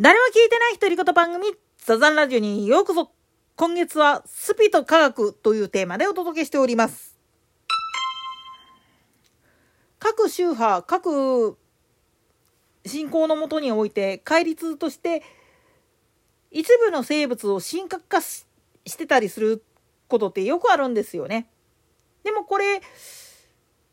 誰も聞いてない独り言番組ザザンラジオにようこそ。今月はスピと科学というテーマでお届けしております。各宗派各信仰のもとにおいて戒律として一部の生物を神格化してたりすることってよくあるんですよね。でもこれ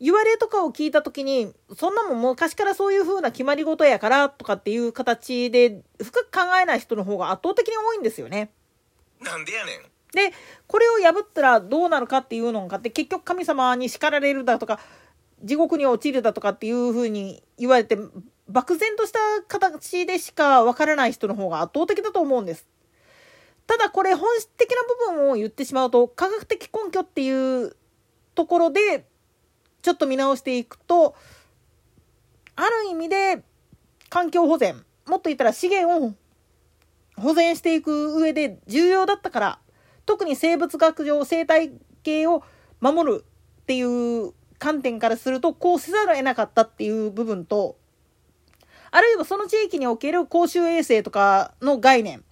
言われとかを聞いたときに、そんなもん昔からそういう風な決まり事やからとかっていう形で深く考えない人の方が圧倒的に多いんですよね。なんでやねん。でこれを破ったらどうなるかっていうのかって、結局神様に叱られるだとか地獄に落ちるだとかっていう風に言われて、漠然とした形でしかわからない人の方が圧倒的だと思うんです。ただこれ本質的な部分を言ってしまうと、科学的根拠っていうところでちょっと見直していくと、ある意味で環境保全、もっと言ったら資源を保全していく上で重要だったから、特に生物学上生態系を守るっていう観点からするとこうせざるを得なかったっていう部分と、あるいはその地域における公衆衛生とかの概念、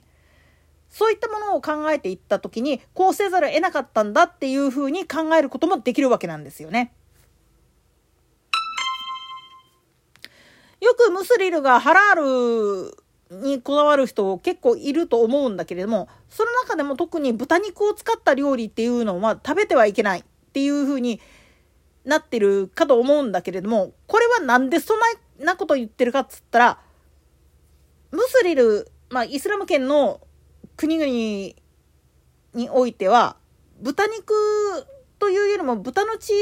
そういったものを考えていった時にこうせざるを得なかったんだっていうふうに考えることもできるわけなんですよね。よくムスリルがハラールにこだわる人結構いると思うんだけれども、その中でも特に豚肉を使った料理っていうのは食べてはいけないっていう風になってるかと思うんだけれども、これはなんでそんなこと言ってるかっつったら、ムスリル、イスラム圏の国々においては豚肉というよりも豚の血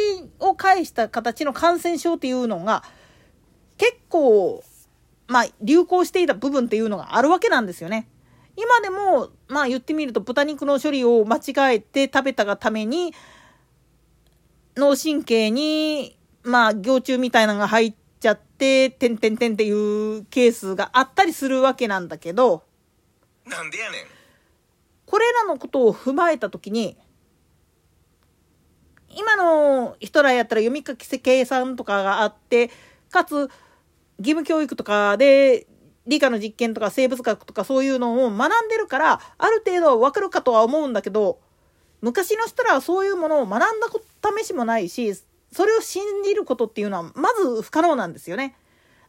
を介した形の感染症っていうのが結構、流行していた部分っていうのがあるわけなんですよね。今でも、言ってみると豚肉の処理を間違えて食べたがために脳神経に、蟯虫みたいなのが入っちゃっててんてんてんっていうケースがあったりするわけなんだけど、なんでやねん。これらのことを踏まえたときに、今の人らやったら読み書き計算とかがあって、かつ義務教育とかで理科の実験とか生物学とかそういうのを学んでるから、ある程度は分かるかとは思うんだけど、昔の人らはそういうものを学んだ試しもないし、それを信じることっていうのはまず不可能なんですよね。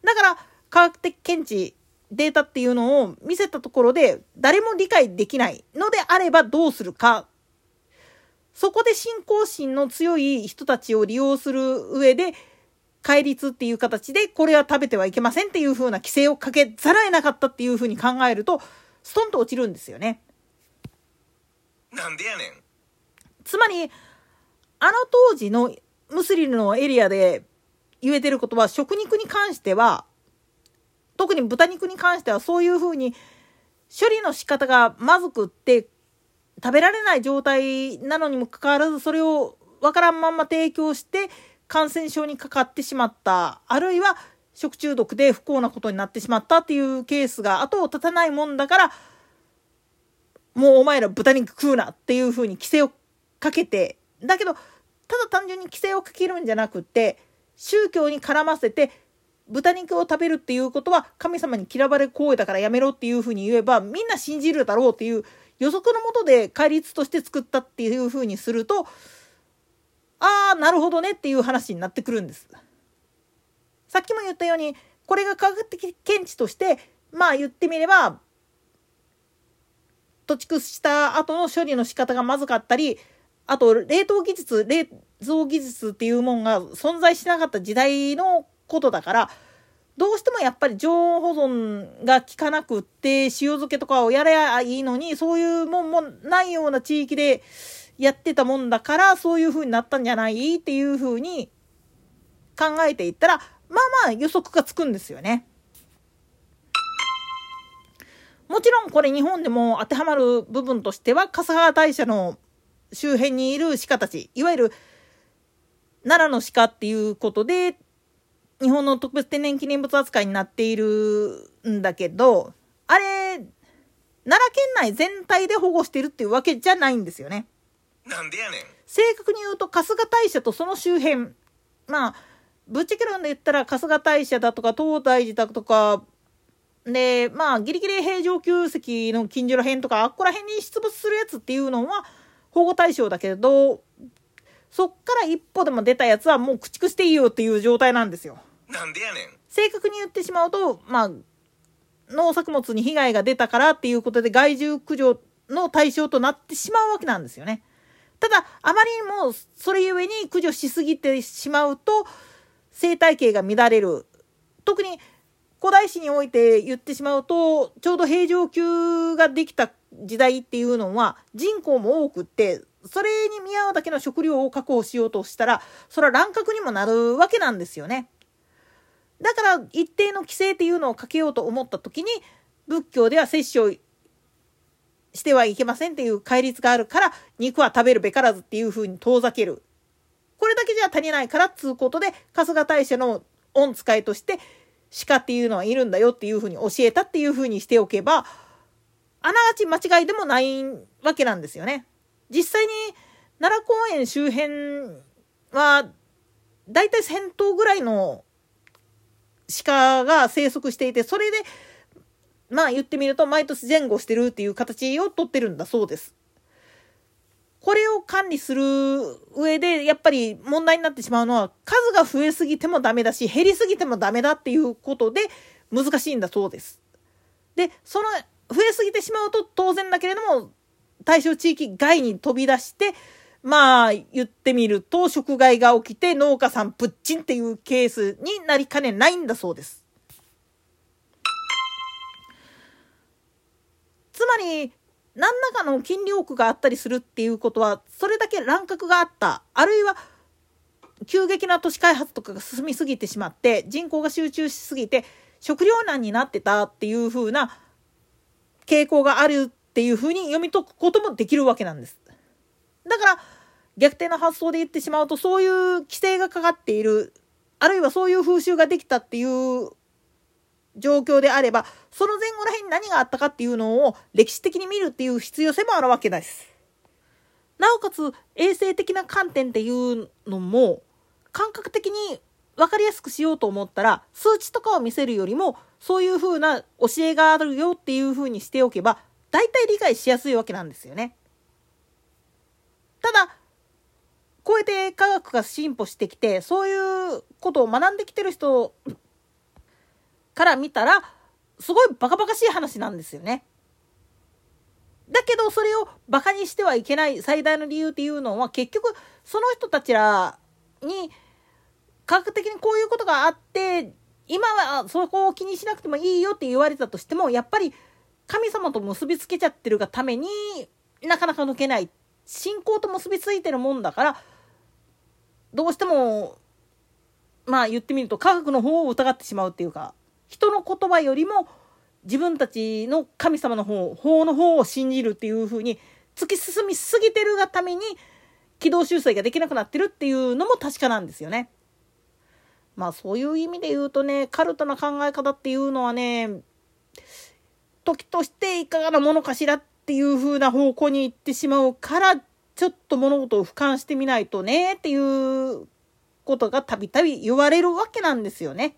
だから科学的見地、データっていうのを見せたところで誰も理解できないのであればどうするか。そこで信仰心の強い人たちを利用する上で戒律っていう形でこれは食べてはいけませんっていう風な規制をかけざるを得なかったっていう風に考えると、ストンと落ちるんですよね。なんでやねん。つまりあの当時のムスリルのエリアで言えてることは、食肉に関しては、特に豚肉に関してはそういう風に処理の仕方がまずくって食べられない状態なのにもかかわらず、それをわからんまんま提供して感染症にかかってしまった、あるいは食中毒で不幸なことになってしまったっていうケースが後を絶たないもんだから、もうお前ら豚肉食うなっていうふうに規制をかけて、だけどただ単純に規制をかけるんじゃなくて、宗教に絡ませて豚肉を食べるっていうことは神様に嫌われ行為だからやめろっていうふうに言えばみんな信じるだろうっていう予測のもとで戒律として作ったっていうふうにすると、ああなるほどねっていう話になってくるんです。さっきも言ったように、これが科学的見地として言ってみれば、土築した後の処理の仕方がまずかったり、あと冷蔵技術っていうもんが存在しなかった時代のことだから、どうしてもやっぱり常温保存が効かなくって、塩漬けとかをやればいいのに、そういうもんもないような地域でやってたもんだから、そういう風になったんじゃないっていう風に考えていったら、予測がつくんですよね。もちろんこれ日本でも当てはまる部分としては、笠原大社の周辺にいる鹿たち、いわゆる奈良の鹿っていうことで日本の特別天然記念物扱いになっているんだけど、あれ奈良県内全体で保護してるっていうわけじゃないんですよね。なんでやねん。正確に言うと春日大社とその周辺、ぶっちゃけるんで言ったら春日大社だとか東大寺だとかで、まあギリギリ平常級席の近所ら辺とかあっこら辺に出没するやつっていうのは保護対象だけど、そっから一歩でも出たやつはもう駆逐していいよっていう状態なんですよ。なんでやねん。正確に言ってしまうと、まあ農作物に被害が出たからっていうことで害獣駆除の対象となってしまうわけなんですよね。ただあまりにもそれゆえに駆除しすぎてしまうと生態系が乱れる。特に古代史において言ってしまうと、ちょうど平城宮ができた時代っていうのは人口も多くって、それに見合うだけの食料を確保しようとしたら、それは乱獲にもなるわけなんですよね。だから一定の規制っていうのをかけようと思った時に、仏教では殺生をしてはいけませんっていう戒律があるから、肉は食べるべからずっていうふうに遠ざける。これだけじゃ足りないからっつうことで、春日大社の御使いとして鹿っていうのはいるんだよっていうふうに教えたっていうふうにしておけば、あながち間違いでもないわけなんですよね。実際に奈良公園周辺はだいたい1000頭ぐらいの鹿が生息していて、それでまあ言ってみると毎年前後してるっていう形を取ってるんだそうです。これを管理する上でやっぱり問題になってしまうのは、数が増えすぎてもダメだし減りすぎてもダメだっていうことで難しいんだそうです。で、その増えすぎてしまうと当然だけれども対象地域外に飛び出して、まあ言ってみると食害が起きて農家さんプッチンっていうケースになりかねないんだそうです。つまり何らかの禁猟区があったりするっていうことは、それだけ乱獲があった、あるいは急激な都市開発とかが進みすぎてしまって人口が集中しすぎて食糧難になってたっていう風な傾向があるっていう風に読み解くこともできるわけなんです。だから逆転の発想で言ってしまうと、そういう規制がかかっている、あるいはそういう風習ができたっていう状況であれば、その前後らへんに何があったかっていうのを歴史的に見るっていう必要性もあるわけです。なおかつ衛生的な観点っていうのも感覚的に分かりやすくしようと思ったら、数値とかを見せるよりもそういう風な教えがあるよっていう風にしておけば大体理解しやすいわけなんですよね。ただこうやって科学が進歩してきて、そういうことを学んできてる人から見たらすごいバカバカしい話なんですよね。だけどそれをバカにしてはいけない最大の理由っていうのは、結局その人たちらに科学的にこういうことがあって、今はそこを気にしなくてもいいよって言われたとしても、やっぱり神様と結びつけちゃってるがためになかなか抜けない、信仰と結びついてるもんだから、どうしてもまあ言ってみると科学の方を疑ってしまうっていうか、人の言葉よりも自分たちの神様の方、法の方を信じるっていう風に突き進みすぎてるがために軌道修正ができなくなってるっていうのも確かなんですよね。まあそういう意味で言うとね、カルトな考え方っていうのはね、時としていかがなものかしらっていう風な方向に行ってしまうから、ちょっと物事を俯瞰してみないとねっていうことがたびたび言われるわけなんですよね。